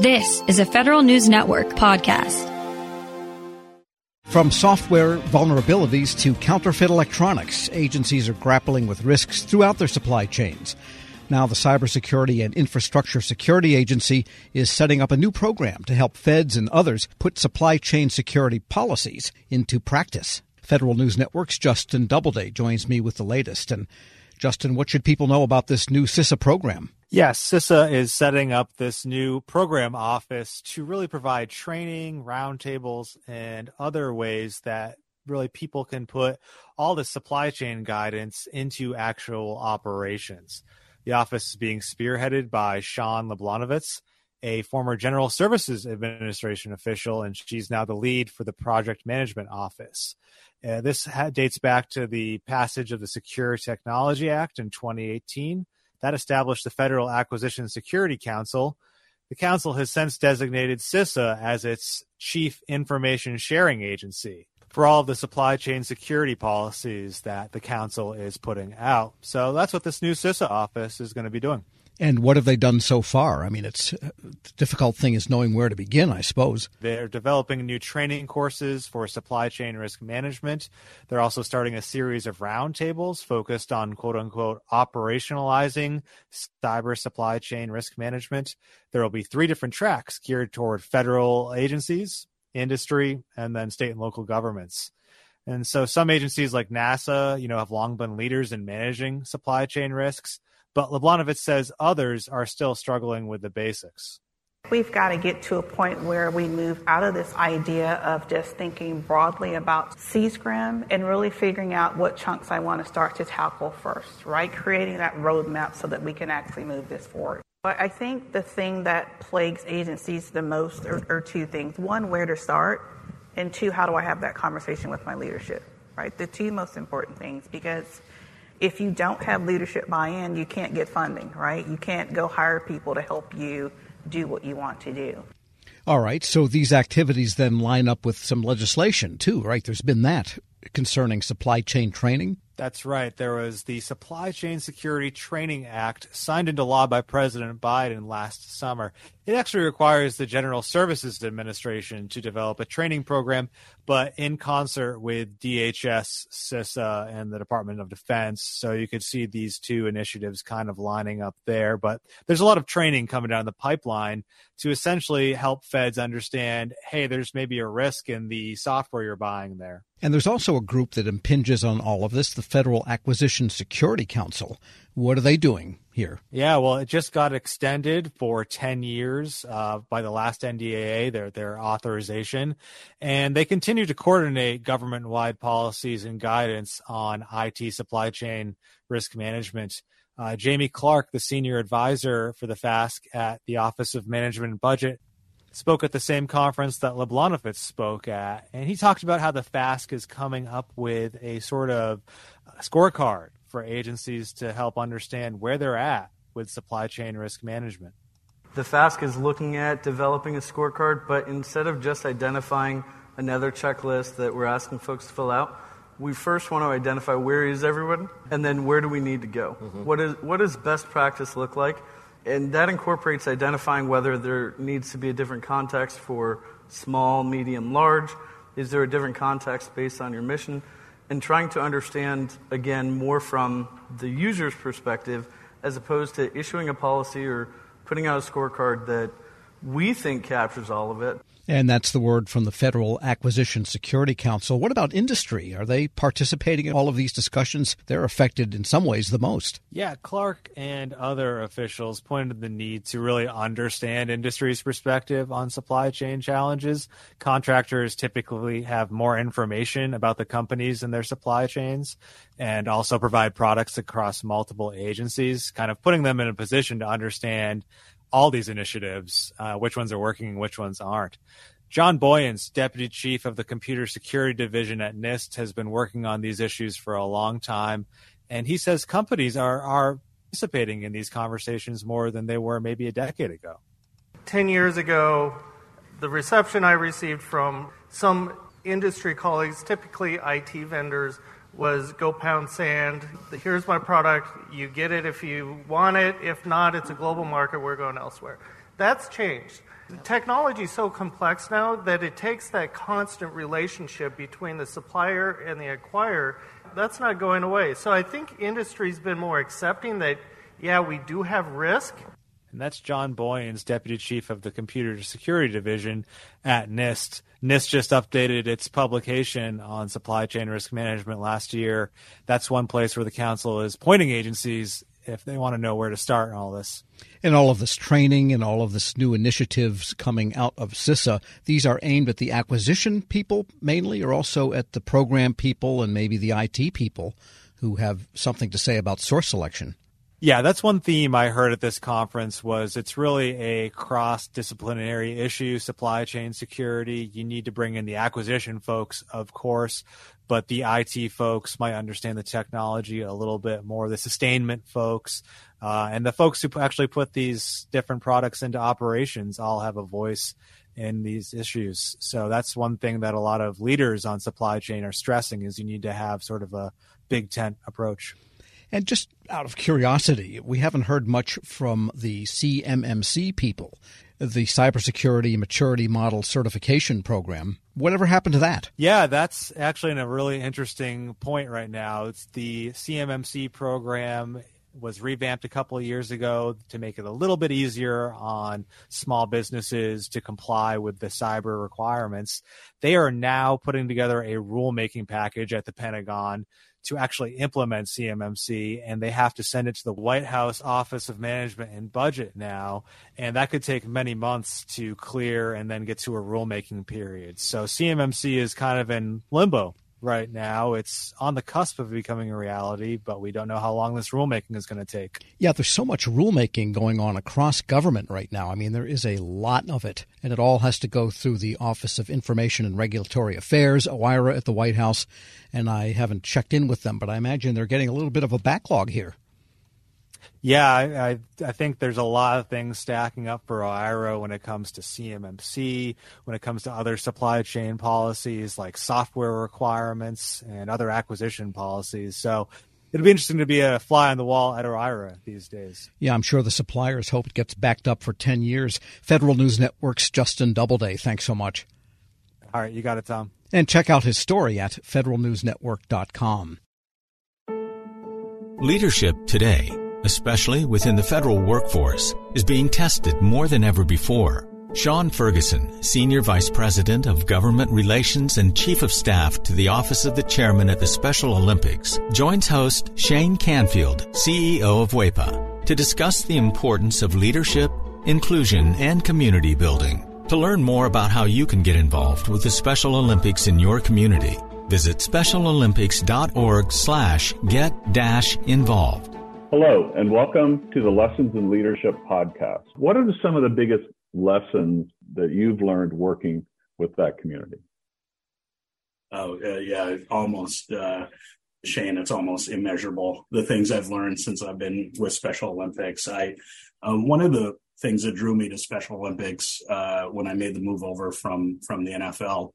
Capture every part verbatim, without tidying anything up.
This is a Federal News Network podcast. From software vulnerabilities to counterfeit electronics, agencies are grappling with risks throughout their supply chains. Now, the Cybersecurity and Infrastructure Security Agency is setting up a new program to help feds and others put supply chain security policies into practice. Federal News Network's Justin Doubleday joins me with the latest. And Justin, what should people know about this new CISA program? Yes, CISA is setting up this new program office to really provide training, roundtables, and other ways that really people can put all the supply chain guidance into actual operations. The office is being spearheaded by Shawn LaBlonowicz, a former General Services Administration official, and she's now the lead for the Project Management Office. Uh, this ha- dates back to the passage of the Secure Technology Act in twenty eighteen. That established the Federal Acquisition Security Council. The council has since designated CISA as its chief information sharing agency for all of the supply chain security policies that the council is putting out. So that's what this new CISA office is going to be doing. And what have they done so far? I mean, it's the difficult thing is knowing where to begin, I suppose. They're developing new training courses for supply chain risk management. They're also starting a series of roundtables focused on, quote unquote, operationalizing cyber supply chain risk management. There will be three different tracks geared toward federal agencies, industry, and then state and local governments. And so some agencies like NASA, you know, have long been leaders in managing supply chain risks. But LaBlonowicz says others are still struggling with the basics. We've got to get to a point where we move out of this idea of just thinking broadly about C-S C R M and really figuring out what chunks I want to start to tackle first, right? Creating that roadmap so that we can actually move this forward. But I think the thing that plagues agencies the most are, are two things. One, where to start, and two, how do I have that conversation with my leadership, right? The two most important things, because if you don't have leadership buy-in, you can't get funding, right? You can't go hire people to help you do what you want to do. All right. So these activities then line up with some legislation too, right? There's been that concerning supply chain training. That's right. There was the Supply Chain Security Training Act signed into law by President Biden last summer. It actually requires the General Services Administration to develop a training program, but in concert with D H S, CISA, and the Department of Defense. So you could see these two initiatives kind of lining up there. But there's a lot of training coming down the pipeline to essentially help feds understand, hey, there's maybe a risk in the software you're buying there. And there's also a group that impinges on all of this, the Federal Acquisition Security Council. What are they doing here? Yeah, well, it just got extended for ten years uh, by the last N D A A, their their authorization. And they continue to coordinate government-wide policies and guidance on I T supply chain risk management. Uh, Jamie Clark, the senior advisor for the F A S C at the Office of Management and Budget, spoke at the same conference that LaBlonowicz spoke at, and he talked about how the F A S C is coming up with a sort of scorecard for agencies to help understand where they're at with supply chain risk management. The F A S C is looking at developing a scorecard, but instead of just identifying another checklist that we're asking folks to fill out, we first want to identify where is everyone, and then where do we need to go? Mm-hmm. What is, what does best practice look like? And that incorporates identifying whether there needs to be a different context for small, medium, large. Is there a different context based on your mission? And trying to understand, again, more from the user's perspective as opposed to issuing a policy or putting out a scorecard that we think captures all of it. And that's the word from the Federal Acquisition Security Council. What about industry? Are they participating in all of these discussions? They're affected in some ways the most. Yeah, Clark and other officials pointed to the need to really understand industry's perspective on supply chain challenges. Contractors typically have more information about the companies and their supply chains and also provide products across multiple agencies, kind of putting them in a position to understand all these initiatives, uh, which ones are working and which ones aren't. John Boyens, deputy chief of the Computer Security Division at NIST, has been working on these issues for a long time. And he says companies are, are participating in these conversations more than they were maybe a decade ago. Ten years ago, the reception I received from some industry colleagues, typically I T vendors, was go pound sand. Here's my product. You get it if you want it. If not, it's a global market. We're going elsewhere. That's changed. The technology is so complex now that it takes that constant relationship between the supplier and the acquirer. That's not going away. So I think industry's been more accepting that, yeah, we do have risk. And that's John Boyens, Deputy Chief of the Computer Security Division at NIST. NIST just updated its publication on supply chain risk management last year. That's one place where the council is pointing agencies if they want to know where to start in all this. And all of this training and all of this new initiatives coming out of CISA, these are aimed at the acquisition people mainly, or also at the program people and maybe the I T people who have something to say about source selection. Yeah, that's one theme I heard at this conference was it's really a cross-disciplinary issue, supply chain security. You need to bring in the acquisition folks, of course, but the I T folks might understand the technology a little bit more, the sustainment folks, uh, and the folks who actually put these different products into operations all have a voice in these issues. So that's one thing that a lot of leaders on supply chain are stressing is you need to have sort of a big tent approach. And just out of curiosity, we haven't heard much from the C M M C people, the Cybersecurity Maturity Model Certification Program. Whatever happened to that? Yeah, that's actually a really interesting point right now. It's the C M M C program was revamped a couple of years ago to make it a little bit easier on small businesses to comply with the cyber requirements. They are now putting together a rulemaking package at the Pentagon to actually implement C M M C, and they have to send it to the White House Office of Management and Budget now, and that could take many months to clear and then get to a rulemaking period. So C M M C is kind of in limbo right now. It's on the cusp of becoming a reality, but we don't know how long this rulemaking is going to take. Yeah, there's so much rulemaking going on across government right now. I mean, there is a lot of it, and it all has to go through the Office of Information and Regulatory Affairs, O I R A at the White House, and I haven't checked in with them, but I imagine they're getting a little bit of a backlog here. Yeah, I, I I think there's a lot of things stacking up for O I R A when it comes to C M M C, when it comes to other supply chain policies like software requirements and other acquisition policies. So it'll be interesting to be a fly on the wall at O I R A these days. Yeah, I'm sure the suppliers hope it gets backed up for ten years. Federal News Network's Justin Doubleday, thanks so much. All right, you got it, Tom. And check out his story at federal news network dot com. Leadership today, especially within the federal workforce, is being tested more than ever before. Sean Ferguson, Senior Vice President of Government Relations and Chief of Staff to the Office of the Chairman at the Special Olympics, joins host Shane Canfield, C E O of WEPA, to discuss the importance of leadership, inclusion, and community building. To learn more about how you can get involved with the Special Olympics in your community, visit special olympics dot org slash get dash involved. Hello, and welcome to the Lessons in Leadership podcast. What are some of the biggest lessons that you've learned working with that community? Oh, uh, yeah, almost, uh, Shane, it's almost immeasurable. The things I've learned since I've been with Special Olympics. I um, one of the things that drew me to Special Olympics uh, when I made the move over from, from the N F L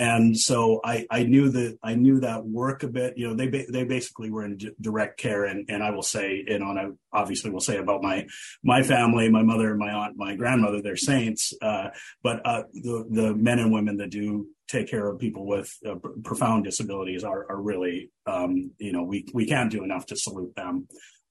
And so I, I knew that I knew that work a bit. You know, they they basically were in d- direct care, and and I will say, you know, and I obviously will say about my my family, my mother, my aunt, my grandmother, they're saints. Uh, but uh, the the men and women that do take care of people with uh, p- profound disabilities are are really, um, you know, we we can't do enough to salute them.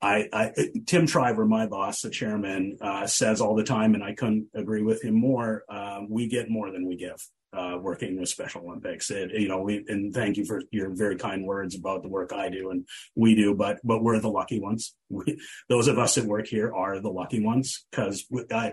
I, I, Tim Shriver, my boss, the chairman, uh, says all the time, and I couldn't agree with him more. Uh, we get more than we give. Uh, working with Special Olympics, it, you know, we and thank you for your very kind words about the work I do and we do, but but we're the lucky ones. We, those of us that work here are the lucky ones, because I